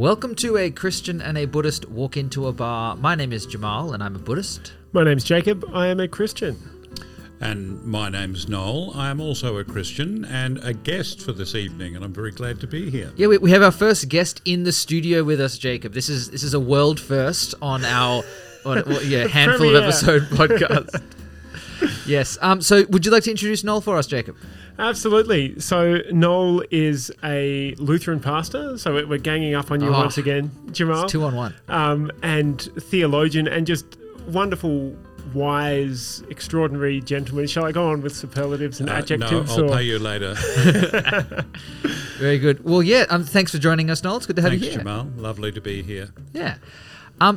Welcome to A Christian and a Buddhist Walk Into a Bar. My name is Jamal and I'm a Buddhist. My name's Jacob. I am a Christian. And my name's Noel. I am also a Christian and a guest for this evening, and I'm very glad to be here. Yeah, we have our first guest in the studio with us, Jacob. This is a world first on our handful of episode podcast. Yes. So would you like to introduce Noel for us, Jacob? Absolutely. So Noel is a Lutheran pastor. So we're ganging up on you once again, Jamal. It's 2 on 1. And theologian and just wonderful, wise, extraordinary gentleman. Shall I go on with superlatives and adjectives? No, I'll pay you later. Very good. Well, yeah. Thanks for joining us, Noel. It's good to have you here. Thanks, Jamal. Lovely to be here. Yeah.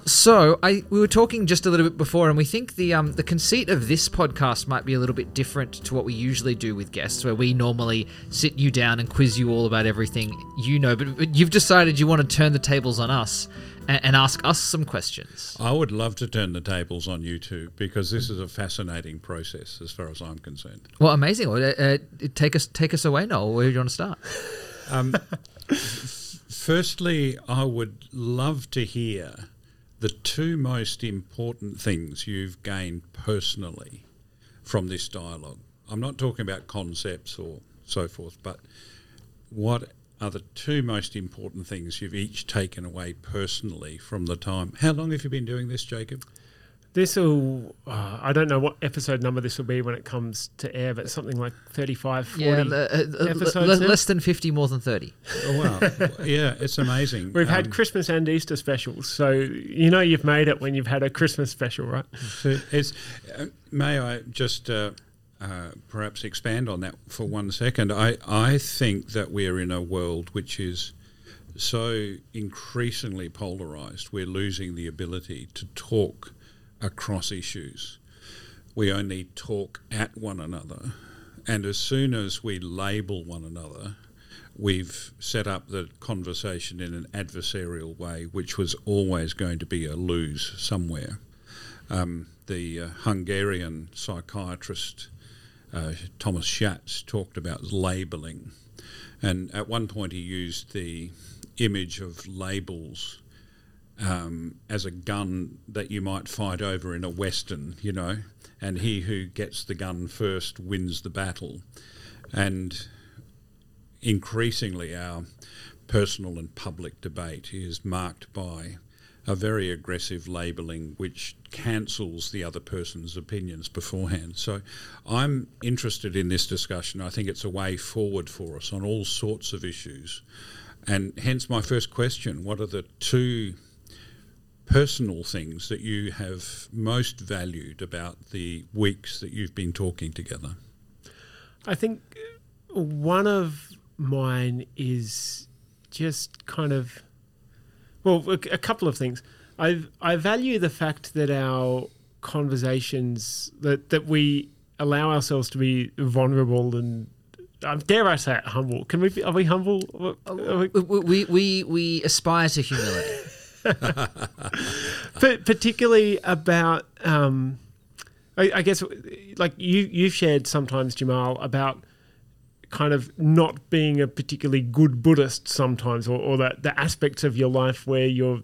So we were talking just a little bit before, and we think the conceit of this podcast might be a little bit different to what we usually do with guests, where we normally sit you down and quiz you all about everything you know, but you've decided you want to turn the tables on us and ask us some questions. I would love to turn the tables on you two, because this is a fascinating process as far as I'm concerned. Well, amazing. Take us away, Noel. Where do you want to start? Firstly, I would love to hear the 2 most important things you've gained personally from this dialogue. I'm not talking about concepts or so forth, but what are the 2 most important things you've each taken away personally from the time? How long have you been doing this, Jacob? This will, I don't know what episode number this will be when it comes to air, but something like 35, 40 episodes. Less than 50, more than 30. Oh, wow. Yeah, it's amazing. We've had Christmas and Easter specials, so you know you've made it when you've had a Christmas special, right? May I just perhaps expand on that for 1 second? I think that we're in a world which is so increasingly polarised, we're losing the ability to talk across issues. We only talk at one another, and as soon as we label one another, we've set up the conversation in an adversarial way, which was always going to be a lose somewhere. The Hungarian psychiatrist Thomas Szasz talked about labeling, and at one point he used the image of labels as a gun that you might fight over in a Western, you know, and he who gets the gun first wins the battle. And increasingly our personal and public debate is marked by a very aggressive labelling which cancels the other person's opinions beforehand. So I'm interested in this discussion. I think it's a way forward for us on all sorts of issues. And hence my first question, what are the 2 personal things that you have most valued about the weeks that you've been talking together? I think one of mine is just kind of, well, a couple of things. I value the fact that our conversations, that we allow ourselves to be vulnerable and, dare I say it, humble. Can we be, are we humble? We aspire to humility. But particularly about, I guess, like you've shared sometimes, Jamal, about kind of not being a particularly good Buddhist sometimes, or the aspects of your life where your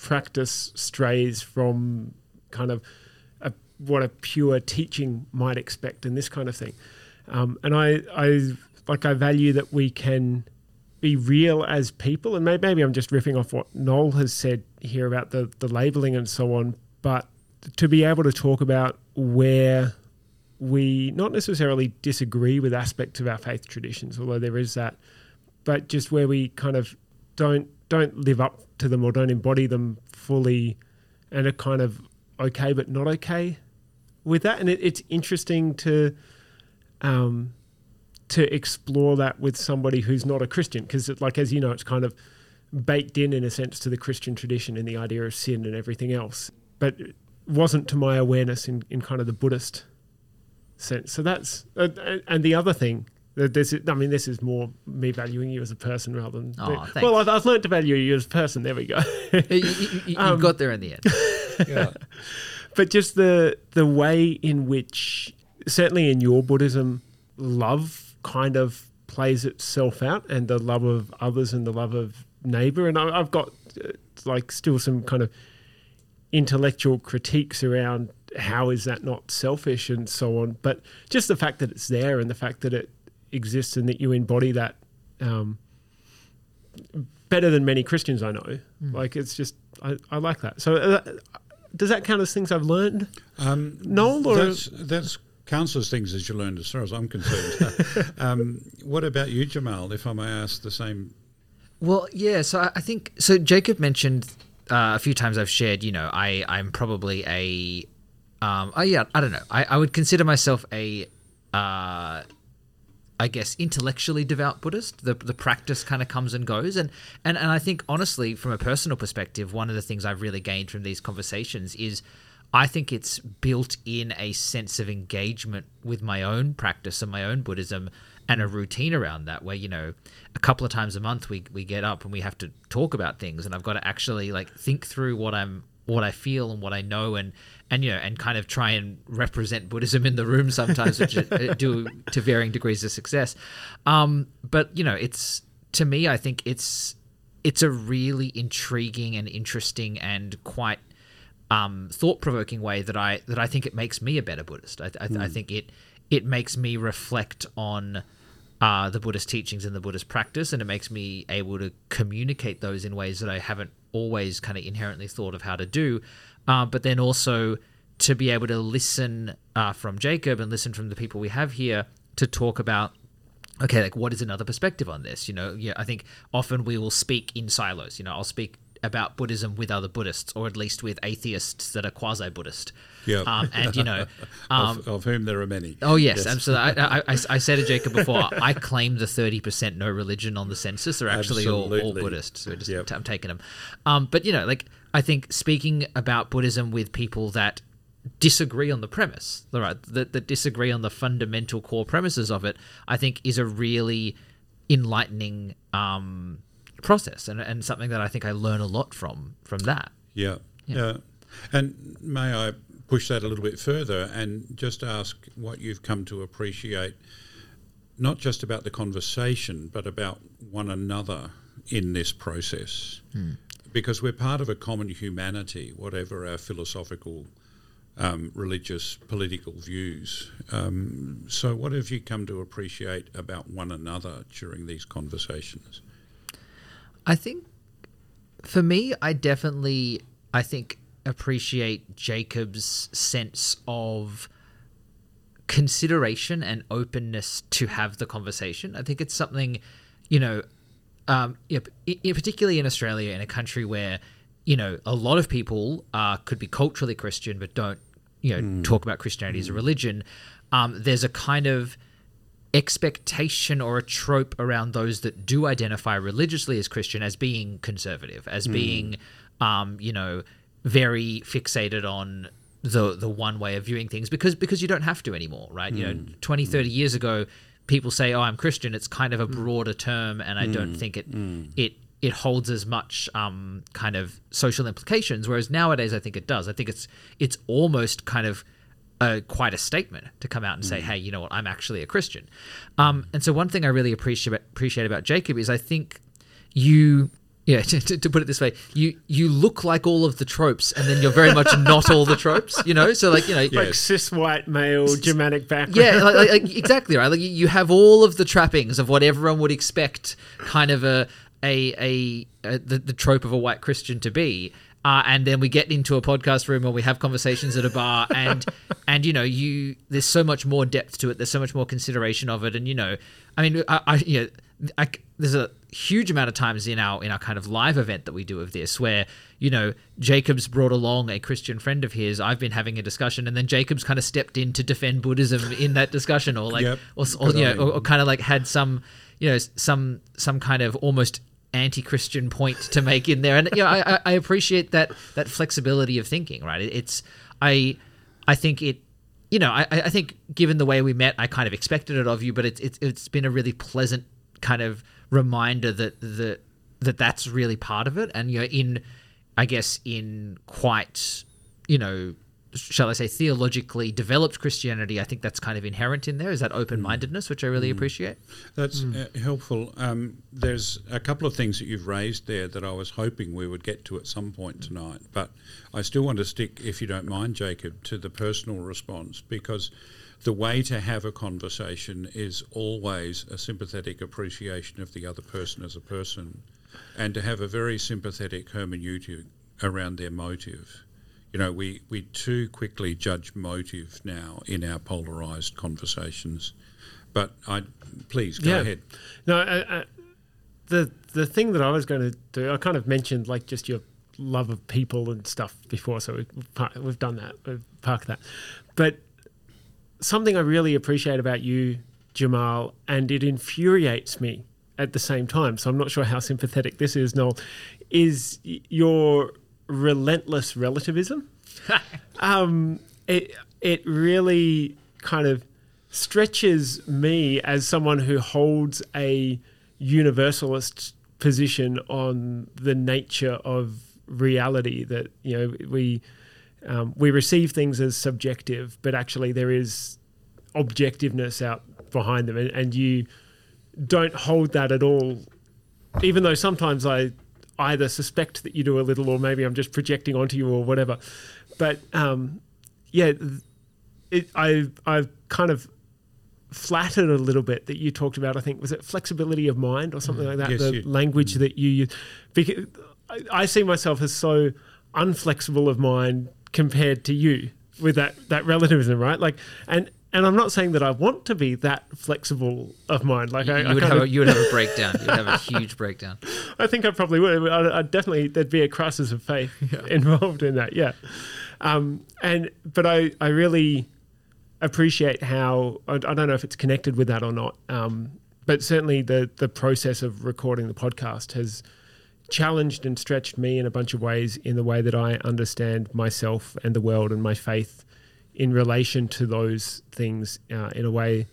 practice strays from kind of what a pure teaching might expect and this kind of thing. And I value that we can be real as people, and maybe I'm just riffing off what Noel has said here about the labelling and so on, but to be able to talk about where we not necessarily disagree with aspects of our faith traditions, although there is that, but just where we kind of don't live up to them or don't embody them fully, and are kind of okay but not okay with that. And it's interesting to explore that with somebody who's not a Christian, because like, as you know, it's kind of baked in a sense, to the Christian tradition and the idea of sin and everything else, but it wasn't to my awareness in kind of the Buddhist sense. So that's and the other thing that this is more me valuing you as a person rather than well, I've learned to value you as a person. There we go. You got there in the end. Yeah. But just the way in which, certainly in your Buddhism, love kind of plays itself out, and the love of others and the love of neighbour, and I've got like still some kind of intellectual critiques around how is that not selfish and so on, but just the fact that it's there and the fact that it exists and that you embody that better than many Christians I know. Like, it's just, I like that. So does that count as things I've learned? Noel, or that's counts as things as you learned as far as I'm concerned. What about you, Jamal, if I may ask the same? Well, yeah, so I think, so Jacob mentioned a few times I've shared, you know, I'm probably I don't know. I would consider myself a intellectually devout Buddhist. The practice kind of comes and goes. And I think, honestly, from a personal perspective, one of the things I've really gained from these conversations is I think it's built in a sense of engagement with my own practice and my own Buddhism, and a routine around that where, you know, a couple of times a month we get up and we have to talk about things, and I've got to actually like think through what I feel and what I know, and you know, and kind of try and represent Buddhism in the room sometimes, which do to varying degrees of success. But, you know, it's, to me, I think it's a really intriguing and interesting and quite thought-provoking way that I think it makes me a better Buddhist. I think it makes me reflect on the Buddhist teachings and the Buddhist practice, and it makes me able to communicate those in ways that I haven't always kind of inherently thought of how to do. But then also to be able to listen from Jacob and listen from the people we have here to talk about, okay, like, what is another perspective on this? You know, yeah, I think often we will speak in silos. You know, I'll speak about Buddhism with other Buddhists, or at least with atheists that are quasi-Buddhist. Yeah. And, you know... of whom there are many. Oh, yes, absolutely. I said to Jacob before, I claim the 30% no religion on the census are actually all Buddhists. So just, I'm taking them. But, you know, like, I think speaking about Buddhism with people that disagree on the premise, right, that disagree on the fundamental core premises of it, I think is a really enlightening... process and something that I think I learn a lot from that. Yeah. And may I push that a little bit further and just ask what you've come to appreciate, not just about the conversation, but about one another in this process, because we're part of a common humanity, whatever our philosophical, religious, political views. So what have you come to appreciate about one another during these conversations? I think, for me, I definitely appreciate Jacob's sense of consideration and openness to have the conversation. I think it's something, you know, particularly in Australia, in a country where, you know, a lot of people could be culturally Christian but don't, you know, talk about Christianity as a religion. There's a kind of expectation or a trope around those that do identify religiously as Christian as being conservative, as being, you know, very fixated on the one way of viewing things, because you don't have to anymore, right? You know, 20, 30 years ago, people say, oh, I'm Christian. It's kind of a broader term, and I don't think it holds as much kind of social implications, whereas nowadays I think it does. I think it's almost kind of quite a statement to come out and say, hey, you know what, I'm actually a Christian. And so one thing I really appreciate about Jacob is I think to put it this way, you look like all of the tropes, and then you're very much not all the tropes, you know? So like, you know... Yes. Like cis white male, Germanic background. Yeah, like, exactly right. Like you have all of the trappings of what everyone would expect kind of the trope of a white Christian to be. And then we get into a podcast room or we have conversations at a bar and you know, there's so much more depth to it. There's so much more consideration of it. And, you know, I mean, there's a huge amount of times in our kind of live event that we do of this where, you know, Jacob's brought along a Christian friend of his. I've been having a discussion, and then Jacob's kind of stepped in to defend Buddhism in that discussion, or like, or you know, or kind of like had some, you know, some kind of almost anti-Christian point to make in there, and you know, I appreciate that flexibility of thinking, right? I think given the way we met, I kind of expected it of you, but it's been a really pleasant kind of reminder that that's really part of it, and you're in quite, you know, shall I say, theologically developed Christianity, I think that's kind of inherent in there, is that open-mindedness, which I really appreciate. That's helpful. There's a couple of things that you've raised there that I was hoping we would get to at some point tonight, but I still want to stick, if you don't mind, Jacob, to the personal response, because the way to have a conversation is always a sympathetic appreciation of the other person as a person, and to have a very sympathetic hermeneutic around their motive. You know, we too quickly judge motive now in our polarised conversations. But please, go ahead. No, the thing that I was going to do, I kind of mentioned like just your love of people and stuff before, so we've done that, we've parked that. But something I really appreciate about you, Jamal, and it infuriates me at the same time, so I'm not sure how sympathetic this is, Noel, is your relentless relativism. It really kind of stretches me as someone who holds a universalist position on the nature of reality, that, you know, we receive things as subjective, but actually there is objectiveness out behind them, and you don't hold that at all, even though sometimes I either suspect that you do a little, or maybe I'm just projecting onto you or whatever. But I've kind of flattered a little bit that you talked about, I think, was it flexibility of mind or something like that? Yes, the language that you use. Because I see myself as so unflexible of mind compared to you with that relativism, right? Like, and I'm not saying that I want to be that flexible of mind. Like you would have a breakdown. You would have a huge breakdown. I think I probably would. I'd definitely, there'd be a crisis of faith involved in that. Yeah. But I really appreciate how, I don't know if it's connected with that or not, but certainly the process of recording the podcast has challenged and stretched me in a bunch of ways in the way that I understand myself and the world and my faith in relation to those things in a way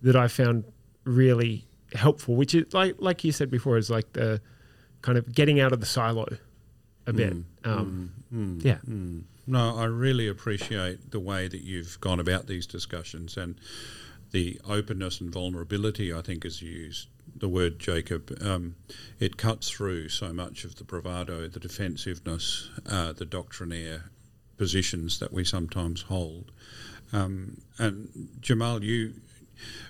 that I found really helpful, which is like you said before, is like the kind of getting out of the silo a bit. No, I really appreciate the way that you've gone about these discussions, and the openness and vulnerability, I think, is used the word, Jacob. It cuts through so much of the bravado, the defensiveness, the doctrinaire positions that we sometimes hold. And Jamal, you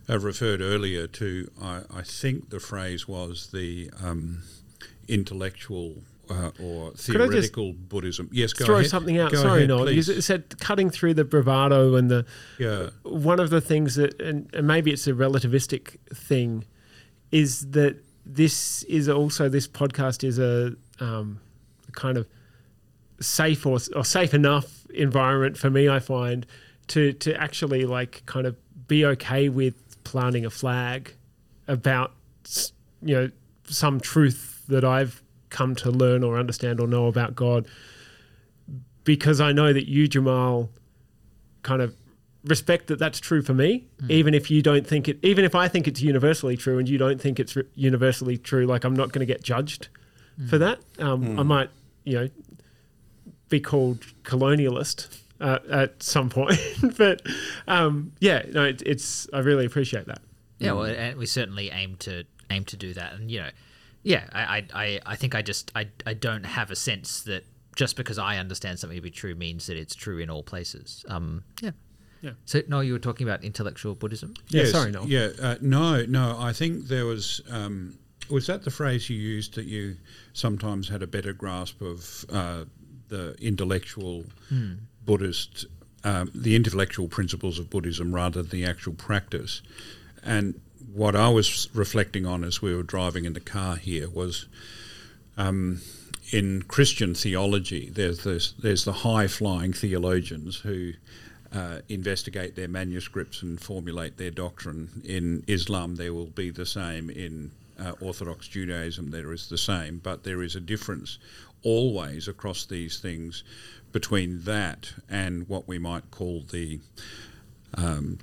referred earlier to, I think the phrase was the intellectual or theoretical Buddhism. Yes, go ahead. Throw something out. Sorry, Noel. You said cutting through the bravado and the... Yeah. One of the things that, and maybe it's a relativistic thing, is that this is also, this podcast is a kind of safe or safe enough environment for me, I find, to actually like kind of be okay with planting a flag about, you know, some truth that I've come to learn or understand or know about God, because I know that you, Jamal, kind of respect that that's true for me, even if you don't think it, even if I think it's universally true and you don't think it's universally true, like I'm not going to get judged for that. I might, you know, be called colonialist at some point, but I really appreciate that. Yeah, well, and we certainly aim to do that, and you know, I think I don't have a sense that just because I understand something to be true means that it's true in all places. Yeah. So, Noel, you were talking about intellectual Buddhism. Yes. Yeah, sorry, Noel. Yeah, no. I think there was that the phrase you used, that you sometimes had a better grasp of the intellectual Buddhist, the intellectual principles of Buddhism rather than the actual practice. And what I was reflecting on as we were driving in the car here was, in Christian theology, there's the high-flying theologians who investigate their manuscripts and formulate their doctrine. In Islam, there will be the same. In Orthodox Judaism, there is the same, but there is a difference always across these things between that and what we might call the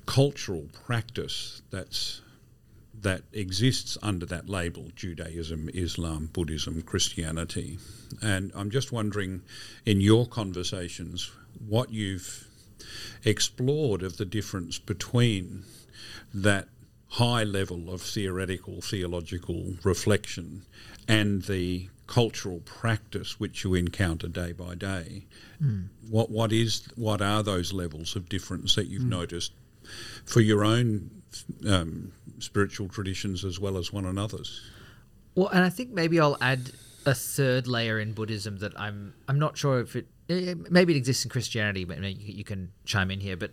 cultural practice that's that exists under that label, Judaism, Islam, Buddhism, Christianity. And I'm just wondering, in your conversations, what you've explored of the difference between that high level of theoretical, theological reflection and the cultural practice which you encounter day by day. Mm. What are those levels of difference that you've noticed for your own spiritual traditions as well as one another's? Well, and I think maybe I'll add a third layer in Buddhism that I'm not sure if it maybe it exists in Christianity, but you can chime in here. But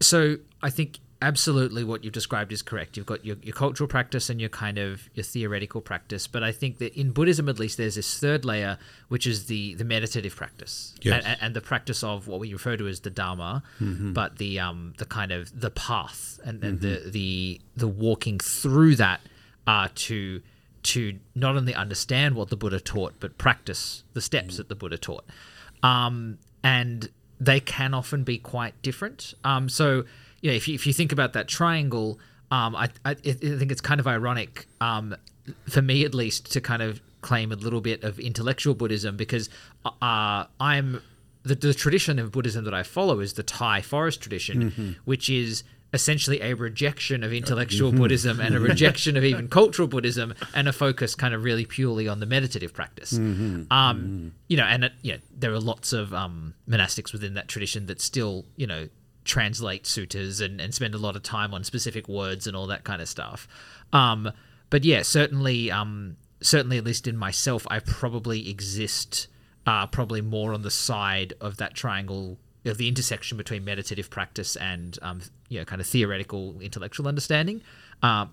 so I think absolutely what you've described is correct. You've got your cultural practice and your kind of your theoretical practice. But I think that in Buddhism, at least, there's this third layer, which is the meditative practice. Yes. And the practice of what we refer to as the Dharma, but the kind of the path and the walking through that to not only understand what the Buddha taught, but practice the steps that the Buddha taught. And they can often be quite different. So yeah, if you think about that triangle, I think it's kind of ironic, for me at least, to kind of claim a little bit of intellectual Buddhism, because I'm the tradition of Buddhism that I follow is the Thai forest tradition, which is essentially a rejection of intellectual Buddhism and a rejection of even cultural Buddhism, and a focus kind of really purely on the meditative practice. You know, and there are lots of monastics within that tradition that still, you know, translate suttas and spend a lot of time on specific words and all that kind of stuff. But yeah, certainly at least in myself, I probably exist probably more on the side of that triangle, of the intersection between meditative practice and kind of theoretical intellectual understanding.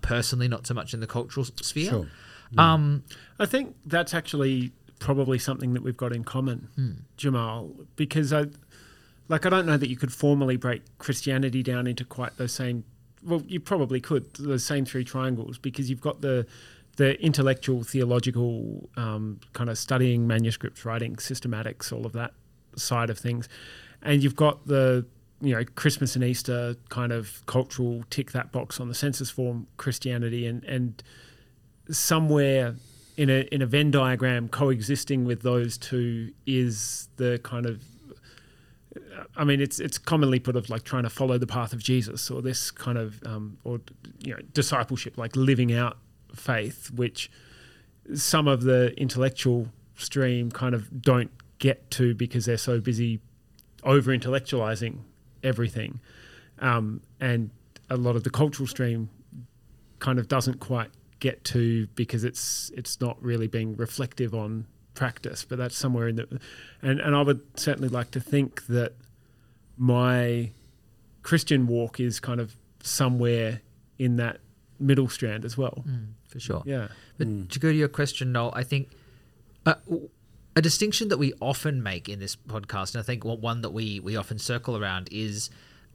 Personally, not so much in the cultural sphere. Sure. I think that's actually probably something that we've got in common, Jamal, because I don't know that you could formally break Christianity down into quite those same... Well, you probably could, those same three triangles, because you've got the intellectual, theological kind of studying, manuscripts, writing, systematics, all of that side of things. And you've got the, you know, Christmas and Easter kind of cultural tick that box on the census form Christianity, and somewhere in a Venn diagram coexisting with those two is the kind of... I mean, it's commonly put of like trying to follow the path of Jesus, or this kind of, discipleship, like living out faith, which some of the intellectual stream kind of don't get to because they're so busy over-intellectualizing everything. And a lot of the cultural stream kind of doesn't quite get to because it's not really being reflective on practice, but that's somewhere in the... And I would certainly like to think that my Christian walk is kind of somewhere in that middle strand as well. For sure. Yeah. But to go to your question, Noel, I think a distinction that we often make in this podcast, and I think one that we often circle around, is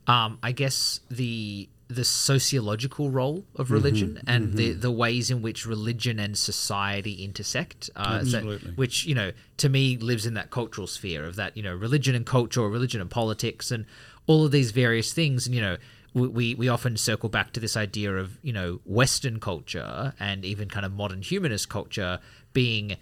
I guess the sociological role of religion and the ways in which religion and society intersect, absolutely. So, which, you know, to me lives in that cultural sphere of that, you know, religion and culture, or religion and politics and all of these various things. And, you know, we often circle back to this idea of, you know, Western culture and even kind of modern humanist culture being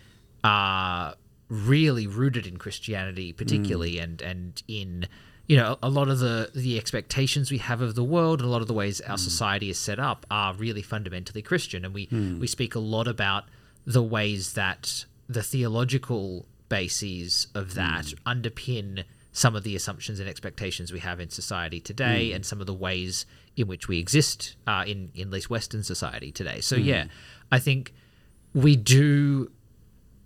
really rooted in Christianity particularly, and in... You know, a lot of the expectations we have of the world, and a lot of the ways our society is set up, are really fundamentally Christian. And we speak a lot about the ways that the theological bases of that underpin some of the assumptions and expectations we have in society today, and some of the ways in which we exist in at least Western society today. So yeah, I think we do...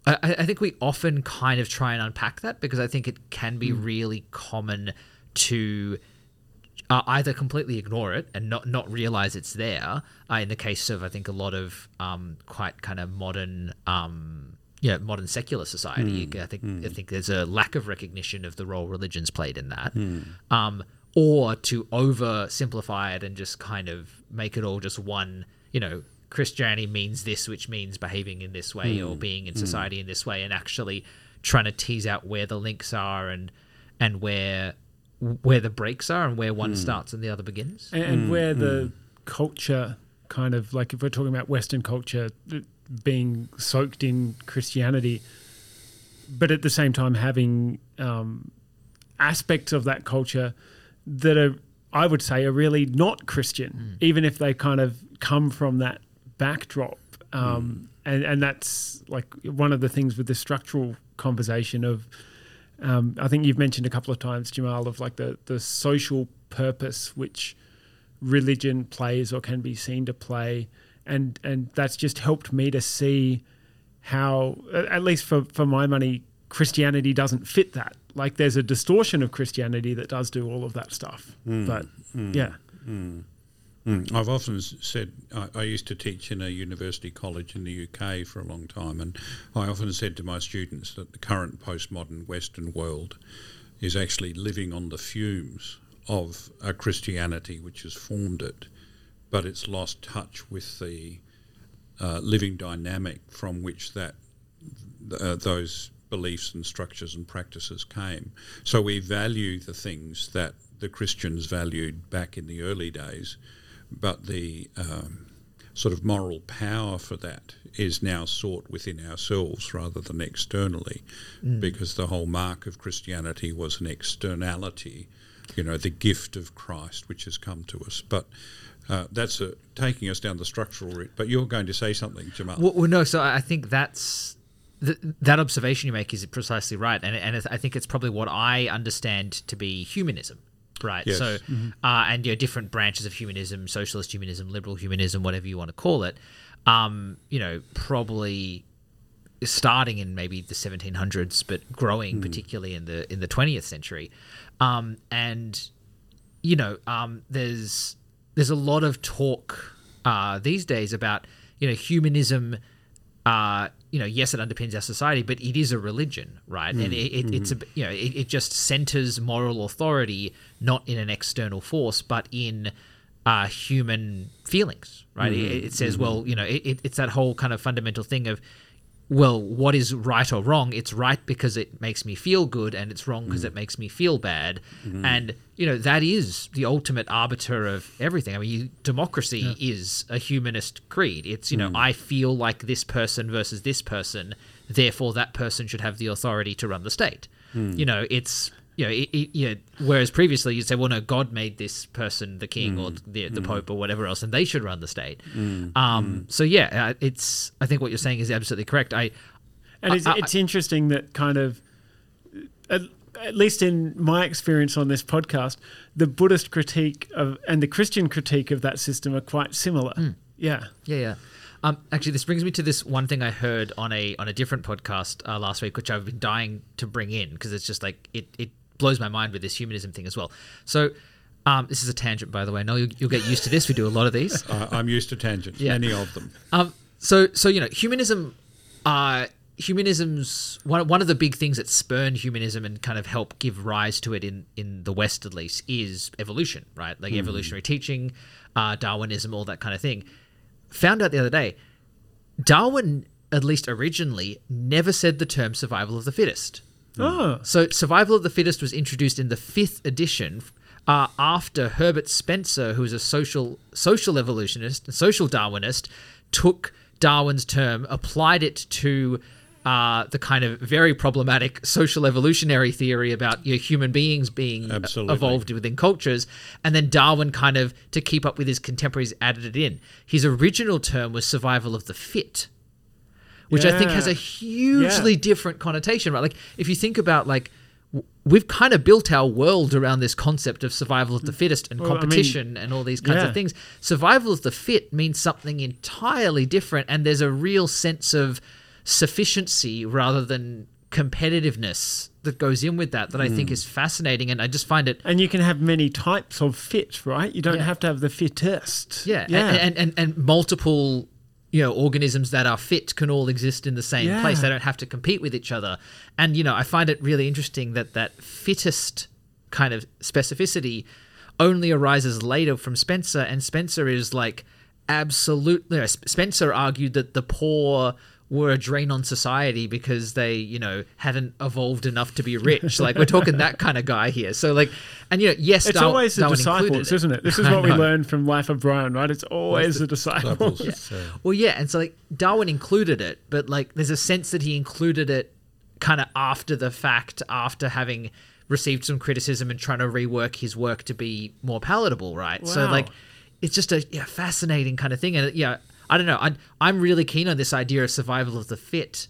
I think we often kind of try and unpack that, because I think it can be really common to either completely ignore it and not realize it's there. In the case of, I think, a lot of quite kind of modern, modern secular society, I think there's a lack of recognition of the role religion's played in that, or to oversimplify it and just kind of make it all just one, you know, Christianity means this, which means behaving in this way or being in society in this way, and actually trying to tease out where the links are and where the breaks are, and where one starts and the other begins, and where the culture kind of, like, if we're talking about Western culture being soaked in Christianity, but at the same time having aspects of that culture that are, I would say, are really not Christian, even if they kind of come from that backdrop. And that's like one of the things with the structural conversation of, I think you've mentioned a couple of times, Jamal, of like the social purpose which religion plays or can be seen to play. And that's just helped me to see how, at least for my money, Christianity doesn't fit that. Like, there's a distortion of Christianity that does do all of that stuff. I've often said, I used to teach in a university college in the UK for a long time, and I often said to my students that the current postmodern Western world is actually living on the fumes of a Christianity which has formed it, but it's lost touch with the living dynamic from which that those beliefs and structures and practices came. So we value the things that the Christians valued back in the early days, but the sort of moral power for that is now sought within ourselves rather than externally, because the whole mark of Christianity was an externality, you know, the gift of Christ which has come to us. But that's taking us down the structural route. But you're going to say something, Jamal. Well, no, so I think that's... That observation you make is precisely right, and I think it's probably what I understand to be humanism, right? Yes. So, and you know, different branches of humanism, socialist humanism, liberal humanism, whatever you want to call it, you know, probably starting in maybe the 1700s, but growing particularly in the 20th century, and you know, there's a lot of talk these days about, you know, humanism. You know, yes, it underpins our society, but it is a religion, right? And it's a, you know, it just centers moral authority not in an external force, but in human feelings, right? It says, well, you know, it's that whole kind of fundamental thing of, well, what is right or wrong? It's right because it makes me feel good, and it's wrong because it makes me feel bad. And, you know, that is the ultimate arbiter of everything. I mean, democracy is a humanist creed. It's, you know, I feel like this person versus this person, therefore that person should have the authority to run the state. You know, it's, you know, you know, whereas previously you'd say, well, no, God made this person the king or the pope or whatever else, and they should run the state. So yeah, it's. I think what you're saying is absolutely correct. It's interesting that kind of, at least in my experience on this podcast, the Buddhist critique of and the Christian critique of that system are quite similar. Yeah. Actually, this brings me to this one thing I heard on a different podcast last week, which I've been dying to bring in because it's just like it blows my mind with this humanism thing as well. So this is a tangent, by the way. Noel, you'll get used to this. We do a lot of these. I'm used to tangents, many of them. So you know, humanism's one of the big things that spurned humanism and kind of helped give rise to it in the West, at least, is evolution, right? Like evolutionary teaching, Darwinism, all that kind of thing. Found out the other day, Darwin, at least originally, never said the term survival of the fittest. So survival of the fittest was introduced in the 5th edition after Herbert Spencer, who was a social evolutionist and social Darwinist, took Darwin's term, applied it to the kind of very problematic social evolutionary theory about your human beings being evolved within cultures. And then Darwin kind of, to keep up with his contemporaries, added it in. His original term was survival of the fit, which I think has a hugely different connotation, right? Like, if you think about, like, we've kind of built our world around this concept of survival of the fittest and competition and all these kinds of things. Survival of the fit means something entirely different, and there's a real sense of sufficiency rather than competitiveness that goes in with that I think is fascinating, and I just find it. And you can have many types of fit, right? You don't have to have the fittest. And multiple, you know, organisms that are fit can all exist in the same place. They don't have to compete with each other. And, you know, I find it really interesting that fittest kind of specificity only arises later from Spencer, and Spencer is like absolutely. You know, Spencer argued that the poor were a drain on society because they, you know, hadn't evolved enough to be rich. Like, we're talking that kind of guy here. So, like, and, you know, yes, it's always the disciples, isn't it? This is what we learned from Life of Brian, right? It's always the disciples. Yeah. So. Well, yeah, and so, like, Darwin included it, but, like, there's a sense that he included it kind of after the fact, after having received some criticism and trying to rework his work to be more palatable, right? Wow. So, like, it's just a fascinating kind of thing. And, yeah, I don't know. I'm really keen on this idea of survival of the fit.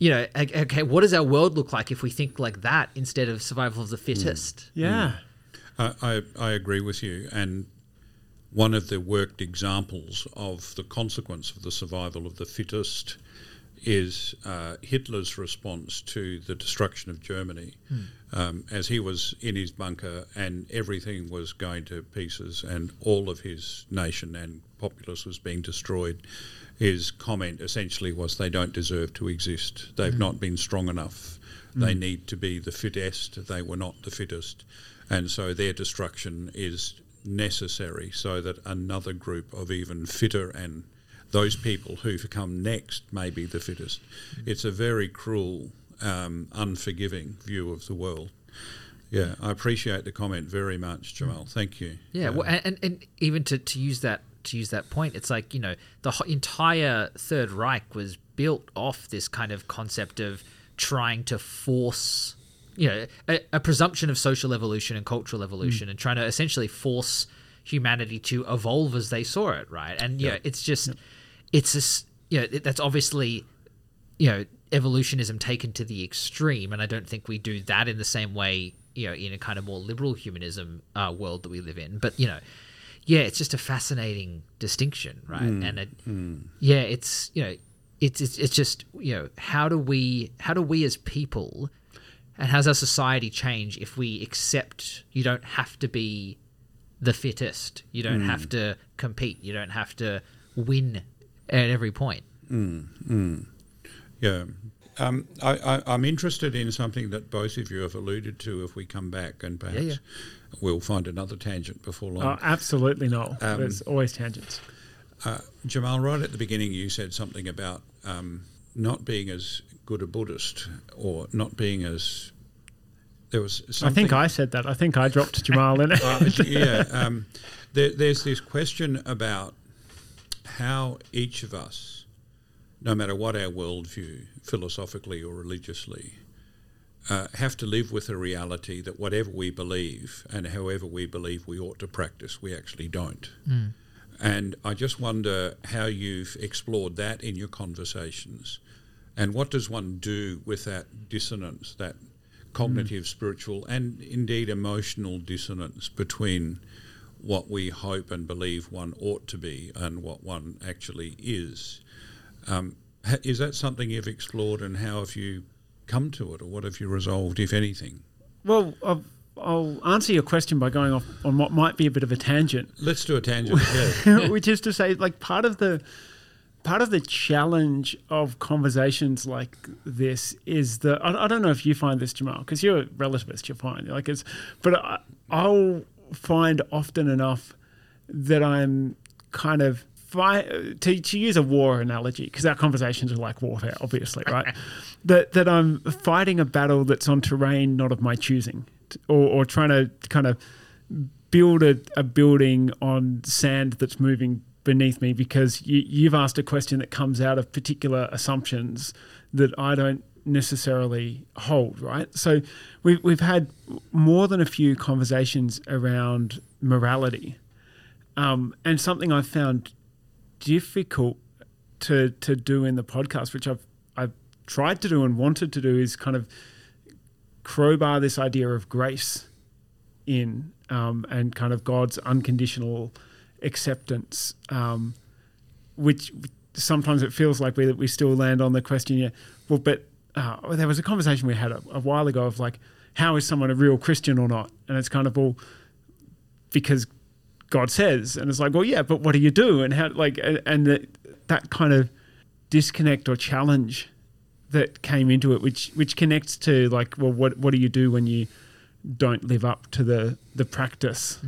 You know, okay, what does our world look like if we think like that instead of survival of the fittest? Yeah. I agree with you. And one of the worked examples of the consequence of the survival of the fittest is Hitler's response to the destruction of Germany, as he was in his bunker and everything was going to pieces and all of his nation and populace was being destroyed. His comment essentially was, they don't deserve to exist. They've not been strong enough. They need to be the fittest. They were not the fittest. And so their destruction is necessary so that another group of even fitter and those people who come next may be the fittest. It's a very cruel, unforgiving view of the world. Yeah, I appreciate the comment very much, Jamal. Thank you. Yeah, well, and even to use that point, it's like, you know, the entire Third Reich was built off this kind of concept of trying to force, you know, a presumption of social evolution and cultural evolution and trying to essentially force humanity to evolve as they saw it, right? And yeah, it's just it's this, you know, that's obviously, you know, evolutionism taken to the extreme, and I don't think we do that in the same way, you know, in a kind of more liberal humanism world that we live in. But, you know, yeah, it's just a fascinating distinction, right? And yeah, it's, you know, it's just, you know, how do we as people and how's our society change if we accept you don't have to be the fittest, you don't have to compete, you don't have to win at every point. Yeah. I'm interested in something that both of you have alluded to. If we come back, and perhaps we'll find another tangent before long. Oh, absolutely not. There's always tangents. Jamal, right at the beginning you said something about not being as good a Buddhist or not being as... There was something. I think I said that. I think I dropped Jamal in it. Yeah. There's this question about how each of us, no matter what our worldview, philosophically or religiously, have to live with the reality that whatever we believe and however we believe we ought to practice, we actually don't. And I just wonder how you've explored that in your conversations, and what does one do with that dissonance, that cognitive, spiritual, and indeed emotional dissonance between what we hope and believe one ought to be and what one actually is. Is that something you've explored, and how have you come to it, or what have you resolved, if anything? Well, I'll answer your question by going off on what might be a bit of a tangent. Let's do a tangent, yeah. Which is to say, like, part of the challenge of conversations like this is that I don't know if you find this, Jamal, because you're a relativist, you're fine. Like, it's, but I'll find often enough that I'm kind of to use a war analogy, because our conversations are like warfare, obviously, right? that I'm fighting a battle that's on terrain not of my choosing, or trying to kind of build a building on sand that's moving beneath me, because you've asked a question that comes out of particular assumptions that I don't necessarily hold, right? So we've had more than a few conversations around morality, and something I found difficult to do in the podcast, which I've tried to do and wanted to do, is kind of crowbar this idea of grace in, and kind of God's unconditional acceptance, which sometimes it feels like we still land on the question, well, but there was a conversation we had a while ago of, like, how is someone a real Christian or not? And it's kind of all because God says, and it's like, well, yeah, but what do you do? And how, like, and that kind of disconnect or challenge that came into it, which connects to, like, well, what do you do when you don't live up to the practice?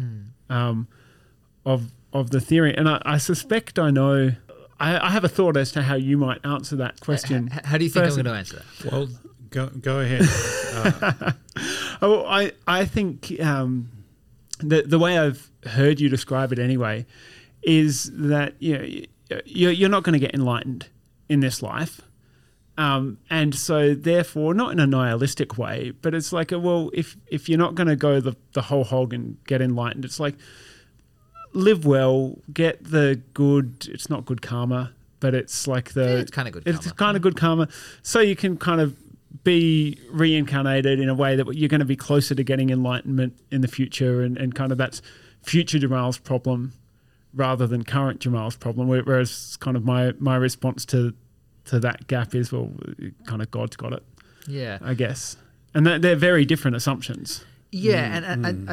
Of the theory. And I suspect I know, I have a thought as to how you might answer that question. How do you think I'm going to answer that? Well, go ahead. I think the way I've heard you describe it anyway is that you're not going to get enlightened in this life. And so therefore, not in a nihilistic way, but it's like, well, if you're not going to go the whole hog and get enlightened, it's like, live well, get the good, it's not good karma, but it's like it's kind of good karma. It's kind of good karma. So you can kind of be reincarnated in a way that you're going to be closer to getting enlightenment in the future, and kind of that's future Jamal's problem rather than current Jamal's problem, whereas kind of my response to that gap is, well, kind of God's got it. Yeah. I guess. And they're very different assumptions. Yeah, and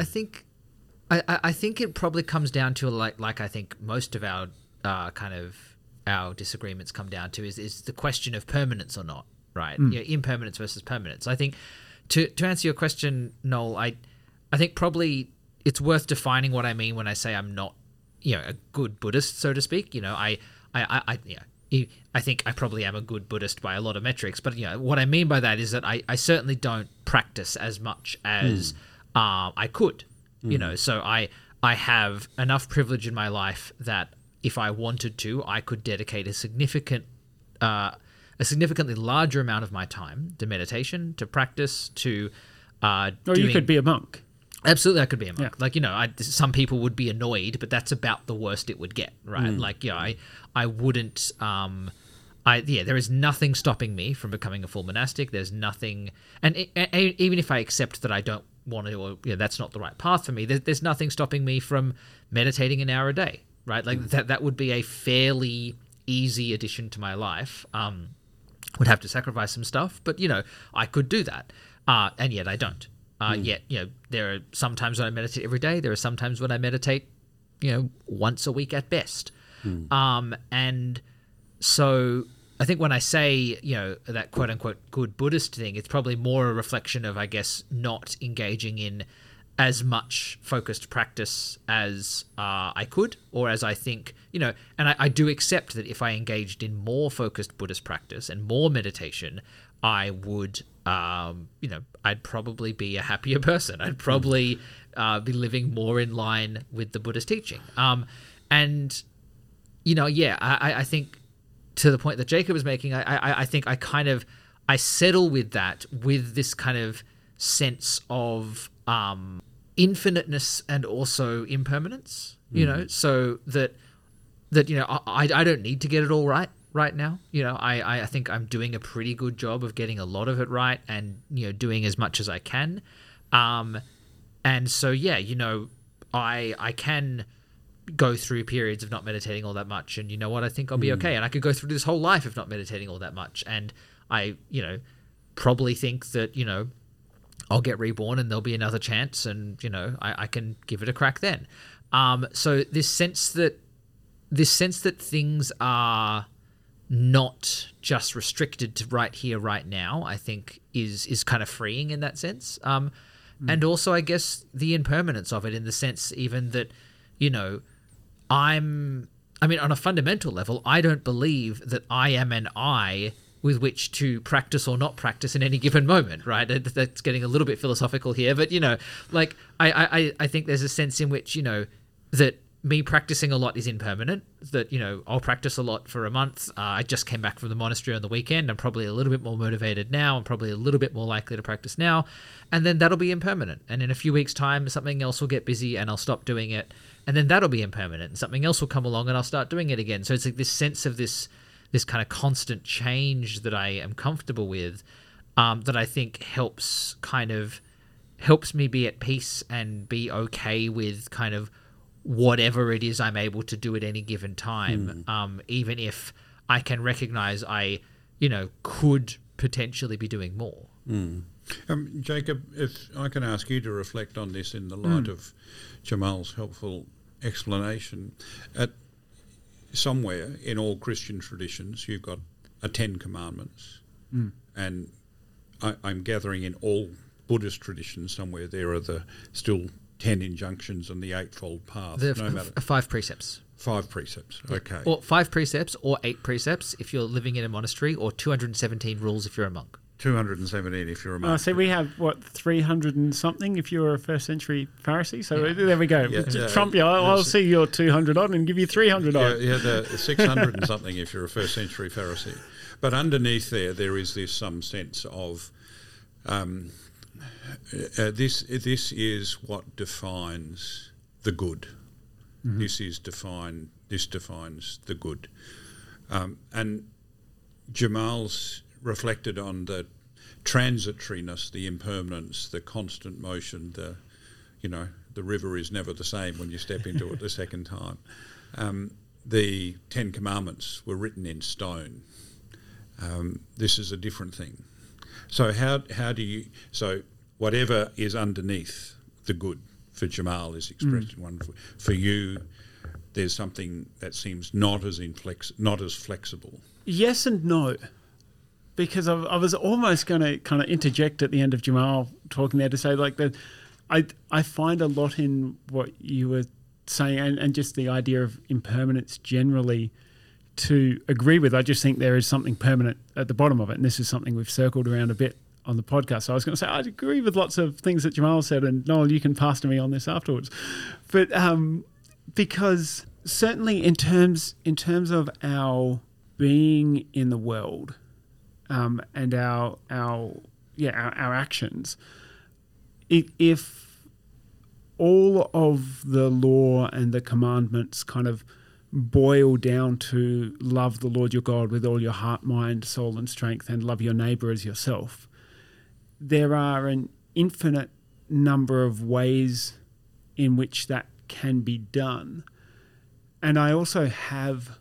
I think it probably comes down to, like I think most of our kind of our disagreements come down to is the question of permanence or not, right? Mm. Impermanence versus permanence. I think to answer your question, Noel, I think probably it's worth defining what I mean when I say I'm not, a good Buddhist, so to speak. I think I probably am a good Buddhist by a lot of metrics, but what I mean by that is that I certainly don't practice as much as I could. So I have enough privilege in my life that if I wanted to, I could dedicate a significantly larger amount of my time to meditation, to practice, to you could be a monk. Absolutely, I could be a monk. Yeah. Some people would be annoyed, but that's about the worst it would get, right? I wouldn't. There is nothing stopping me from becoming a full monastic. There's nothing, and even if I accept that I don't want to, or that's not the right path for me, there's nothing stopping me from meditating an hour a day, right? That would be a fairly easy addition to my life. Would have to sacrifice some stuff, but I could do that, and yet I don't. Yet there are some times when I meditate every day. There are some times when I meditate, once a week at best. And so I think when I say, that quote unquote good Buddhist thing, it's probably more a reflection of, I guess, not engaging in as much focused practice as I could, or as I think, and I do accept that if I engaged in more focused Buddhist practice and more meditation, I would, I'd probably be a happier person. I'd probably be living more in line with the Buddhist teaching. I think, to the point that Jacob was making, I think I kind of, I settle with that, with this kind of sense of infiniteness and also impermanence, so that I don't need to get it all right now. I think I'm doing a pretty good job of getting a lot of it right, and doing as much as I can, and so I can go through periods of not meditating all that much, and I think I'll be okay, and I could go through this whole life of not meditating all that much, and I probably think that I'll get reborn and there'll be another chance, and I can give it a crack then. So this sense that things are not just restricted to right here, right now, I think is kind of freeing in that sense, and also I guess the impermanence of it, in the sense even that on a fundamental level, I don't believe that I am an I with which to practice or not practice in any given moment, right? That's getting a little bit philosophical here, but, I think there's a sense in which, that me practicing a lot is impermanent, that, I'll practice a lot for a month. I just came back from the monastery on the weekend. I'm probably a little bit more motivated now. I'm probably a little bit more likely to practice now. And then that'll be impermanent. And in a few weeks' time, something else will get busy and I'll stop doing it. And then that'll be impermanent, and something else will come along and I'll start doing it again. So it's like this sense of this kind of constant change that I am comfortable with, that I think helps me be at peace and be okay with kind of whatever it is I'm able to do at any given time. Even if I can recognize I, could potentially be doing more. Jacob, if I can ask you to reflect on this in the light of Jamal's helpful explanation. Somewhere in all Christian traditions, you've got a 10 commandments, and I'm gathering in all Buddhist traditions somewhere there are still 10 injunctions and the eightfold path. The five precepts. 5 precepts. Yeah. Okay. Or 5 precepts or 8 precepts if you're living in a monastery, or 217 rules if you're a monk. 217 if you're a monk. So we have, what, 300 and something if you're a first century Pharisee? So yeah. There we go. Yeah, Trump, yeah, I'll see your 200 odd and give you 300 odd. Yeah, the 600 and something if you're a first century Pharisee. But underneath there is this some sense of this is what defines the good. Mm-hmm. This defines the good. And Jamal's reflected on the transitoriness, the impermanence, the constant motion, the river is never the same when you step into it the second time. The 10 Commandments were written in stone. This is a different thing. So how do you... So whatever is underneath the good for Jamal is expressed in one. For you, there's something that seems not as flexible. Yes and no. Because I was almost going to kind of interject at the end of Jamal talking there to say, like, that I find a lot in what you were saying and just the idea of impermanence generally to agree with. I just think there is something permanent at the bottom of it, and this is something we've circled around a bit on the podcast. So I was going to say I agree with lots of things that Jamal said, and Noel, you can pass to me on this afterwards. But because certainly in terms of our being in the world, and our actions. If all of the law and the commandments kind of boil down to love the Lord your God with all your heart, mind, soul, and strength, and love your neighbour as yourself, there are an infinite number of ways in which that can be done. And I also have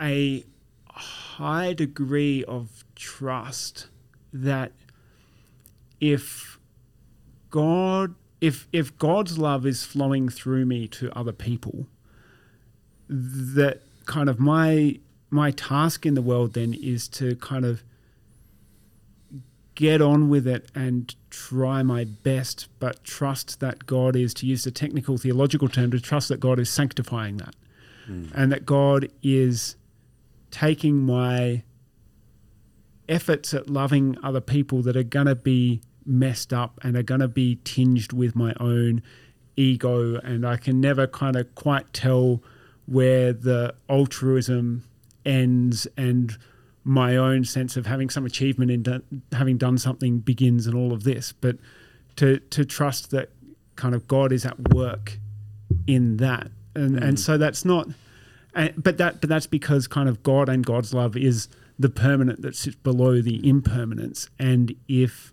a high degree of trust that if God's love is flowing through me to other people, that kind of my task in the world then is to kind of get on with it and try my best, but trust that God is, to use the technical theological term, to trust that God is sanctifying that, and that God is taking my efforts at loving other people that are going to be messed up and are going to be tinged with my own ego, and I can never kind of quite tell where the altruism ends and my own sense of having some achievement in having done something begins and all of this. But to trust that kind of God is at work in that. And so that's not... But that's because kind of God and God's love is the permanent that sits below the impermanence. And if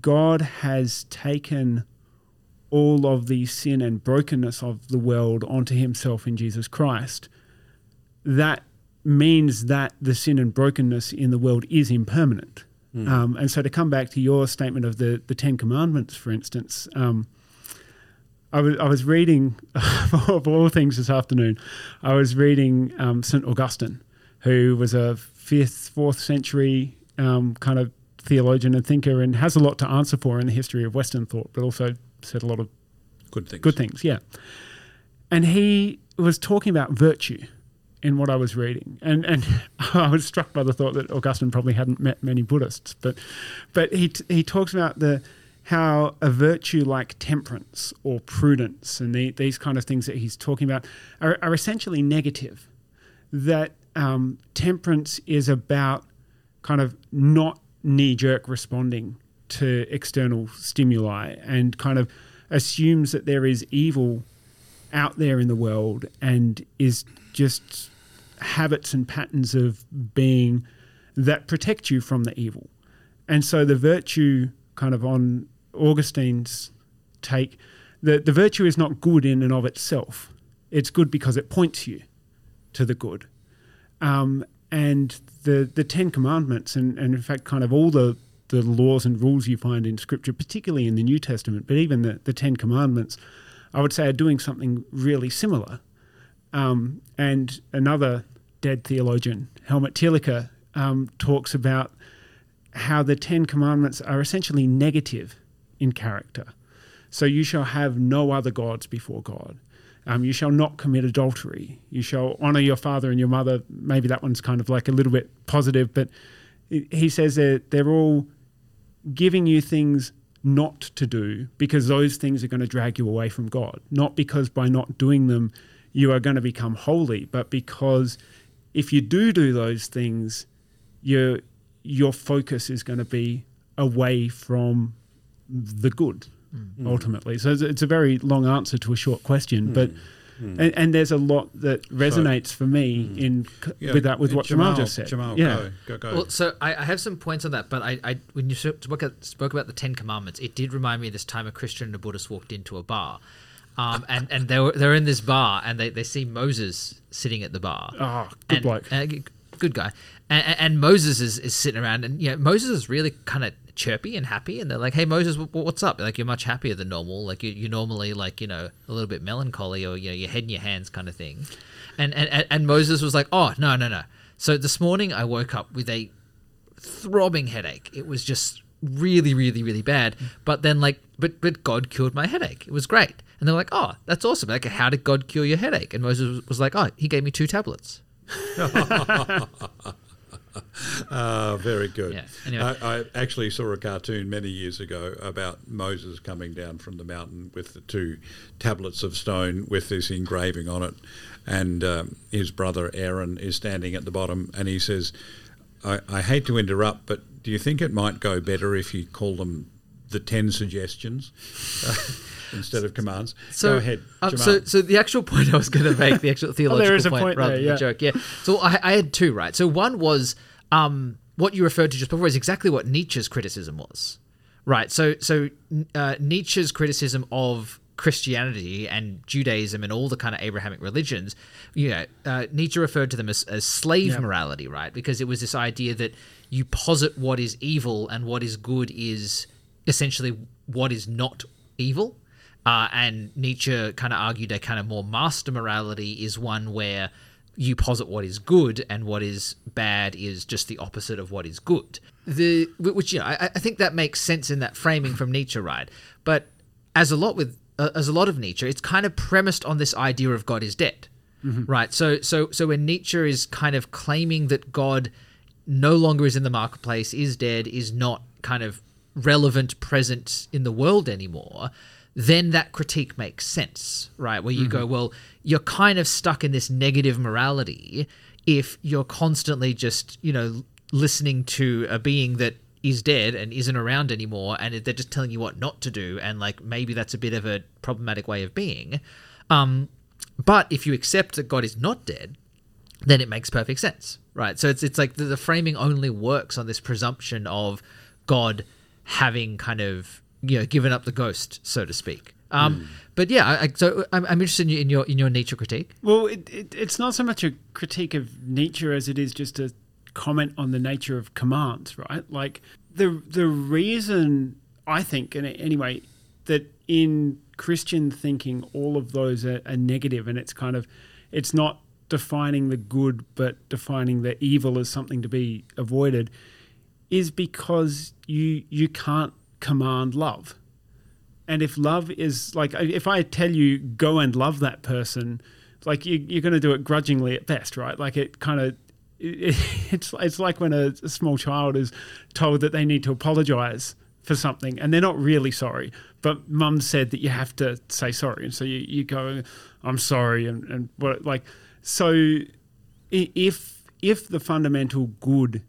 God has taken all of the sin and brokenness of the world onto himself in Jesus Christ, that means that the sin and brokenness in the world is impermanent. And so to come back to your statement of the 10 Commandments, for instance, I was reading, of all things this afternoon, I was reading St. Augustine, who was a 4th century kind of theologian and thinker, and has a lot to answer for in the history of Western thought, but also said a lot of good things, yeah. And he was talking about virtue in what I was reading. And I was struck by the thought that Augustine probably hadn't met many Buddhists, but he talks about how a virtue like temperance or prudence and these kind of things that he's talking about are essentially negative. That temperance is about kind of not knee-jerk responding to external stimuli, and kind of assumes that there is evil out there in the world and is just habits and patterns of being that protect you from the evil. And so the virtue, kind of on Augustine's take, the virtue is not good in and of itself. It's good because it points you to the good. And the 10 Commandments, and in fact kind of all the laws and rules you find in Scripture, particularly in the New Testament, but even the 10 Commandments, I would say, are doing something really similar. And another dead theologian, Helmut Thielicke, talks about how the 10 Commandments are essentially negative in character. So you shall have no other gods before God. You shall not commit adultery. You shall honor your father and your mother. Maybe that one's kind of like a little bit positive, but he says that they're all giving you things not to do because those things are going to drag you away from God. Not because by not doing them you are going to become holy, but because if you do those things, your focus is going to be away from the good, ultimately. So it's a very long answer to a short question, but and there's a lot that resonates for me with what Jamal just said. Jamal, go. Well, so I have some points on that, but I when you spoke about the 10 Commandments, it did remind me of this time a Christian and a Buddhist walked into a bar. And they're in this bar, and they see Moses sitting at the bar. Good guy. And Moses is sitting around, and Moses is really kind of chirpy and happy, and they're like, "Hey, Moses, what's up? Like, you're much happier than normal. Like, you're normally like a little bit melancholy, or your head in your hands kind of thing." And Moses was like, "Oh, no. So this morning I woke up with a throbbing headache. It was just really, really, really bad. But then but God cured my headache. It was great." And they're like, "Oh, that's awesome. Like, how did God cure your headache?" And Moses was like, "Oh, he gave me 2 tablets." Very good. Yeah, anyway. I actually saw a cartoon many years ago about Moses coming down from the mountain with the 2 tablets of stone with this engraving on it. And his brother Aaron is standing at the bottom, and he says, I hate to interrupt, but do you think it might go better if you call them the 10 suggestions? Instead of commands. So, go ahead, Jamal. So the actual point I was going to make, the actual theological point rather than a joke. Yeah. So I had 2, right? So one was what you referred to just before is exactly what Nietzsche's criticism was, right? So Nietzsche's criticism of Christianity and Judaism and all the kind of Abrahamic religions, Nietzsche referred to them as slave morality, right? Because it was this idea that you posit what is evil and what is good is essentially what is not evil. And Nietzsche kind of argued a kind of more master morality is one where you posit what is good and what is bad is just the opposite of what is good. I think that makes sense in that framing from Nietzsche, right? But as a lot of Nietzsche, it's kind of premised on this idea of God is dead, right? So when Nietzsche is kind of claiming that God no longer is in the marketplace, is dead, is not kind of relevant, present in the world anymore, then that critique makes sense, right? Where you go, well, you're kind of stuck in this negative morality if you're constantly just, listening to a being that is dead and isn't around anymore, and they're just telling you what not to do, and maybe that's a bit of a problematic way of being. But if you accept that God is not dead, then it makes perfect sense, right? So it's like the framing only works on this presumption of God having kind of given up the ghost, so to speak. But yeah, so I'm interested in your Nietzsche critique. Well, it's not so much a critique of Nietzsche as it is just a comment on the nature of commands, right? Like the reason I think, and anyway, that in Christian thinking, all of those are negative, and it's kind of, it's not defining the good, but defining the evil as something to be avoided, is because you can't command love. And if love is like, if I tell you go and love that person, like you're going to do it grudgingly at best, right? Like it kind of it's like when a small child is told that they need to apologize for something and they're not really sorry, but mum said that you have to say sorry, and so you go, I'm sorry, and what, like, so if the fundamental good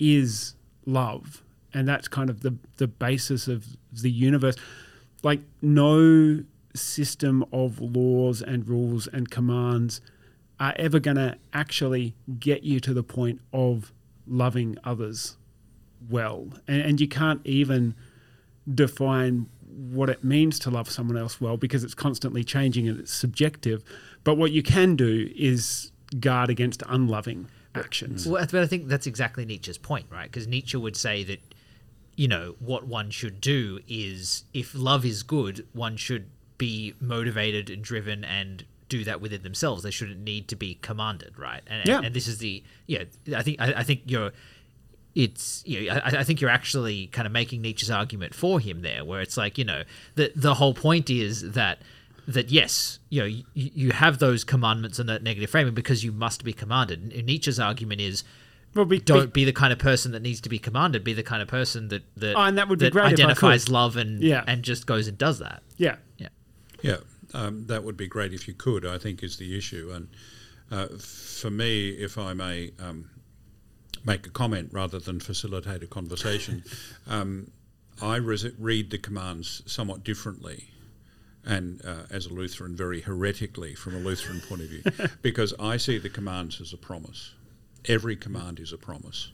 is love, and that's kind of the basis of the universe, like no system of laws and rules and commands are ever going to actually get you to the point of loving others well. And you can't even define what it means to love someone else well because it's constantly changing and it's subjective. But what you can do is guard against unloving actions. Well, but I think that's exactly Nietzsche's point, right? Because Nietzsche would say that what one should do is, if love is good, one should be motivated and driven and do that within themselves. They shouldn't need to be commanded, right? And this is the I think you're actually kind of making Nietzsche's argument for him there, where it's like the whole point is that that yes, you know, you have those commandments and that negative framing because you must be commanded. And Nietzsche's argument is, don't be the kind of person that needs to be commanded. Be the kind of person that identifies love and just goes and does that. Yeah. That would be great if you could, I think, is the issue. And for me, if I may make a comment rather than facilitate a conversation, I read the commands somewhat differently and, as a Lutheran, very heretically from a Lutheran point of view, because I see the commands as a promise. Every command is a promise.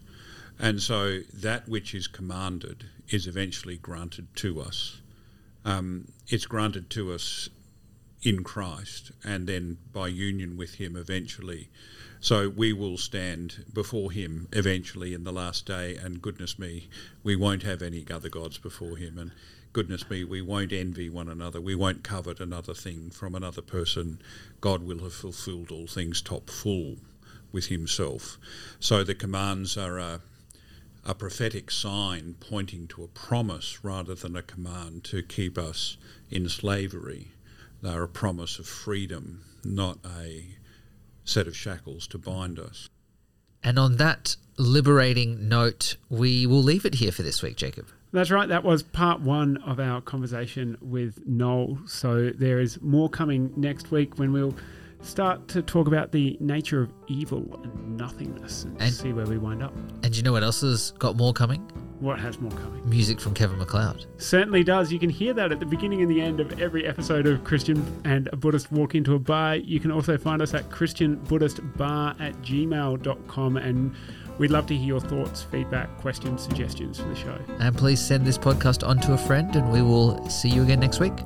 And so that which is commanded is eventually granted to us. It's granted to us in Christ and then by union with him eventually. So we will stand before him eventually in the last day, and goodness me, we won't have any other gods before him, and goodness me, we won't envy one another, we won't covet another thing from another person. God will have fulfilled all things top full with himself. So the commands are a prophetic sign pointing to a promise rather than a command to keep us in slavery. They're a promise of freedom, not a set of shackles to bind us. And on that liberating note, we will leave it here for this week, Jacob. That's right. That was part one of our conversation with Noel. So there is more coming next week when we'll start to talk about the nature of evil and nothingness and see where we wind up. And you know what else has got more coming? What has more coming? Music from Kevin MacLeod. Certainly does. You can hear that at the beginning and the end of every episode of Christian and a Buddhist Walk into a Bar. You can also find us at christianbuddhistbar@gmail.com, and we'd love to hear your thoughts, feedback, questions, suggestions for the show. And please send this podcast on to a friend, and we will see you again next week.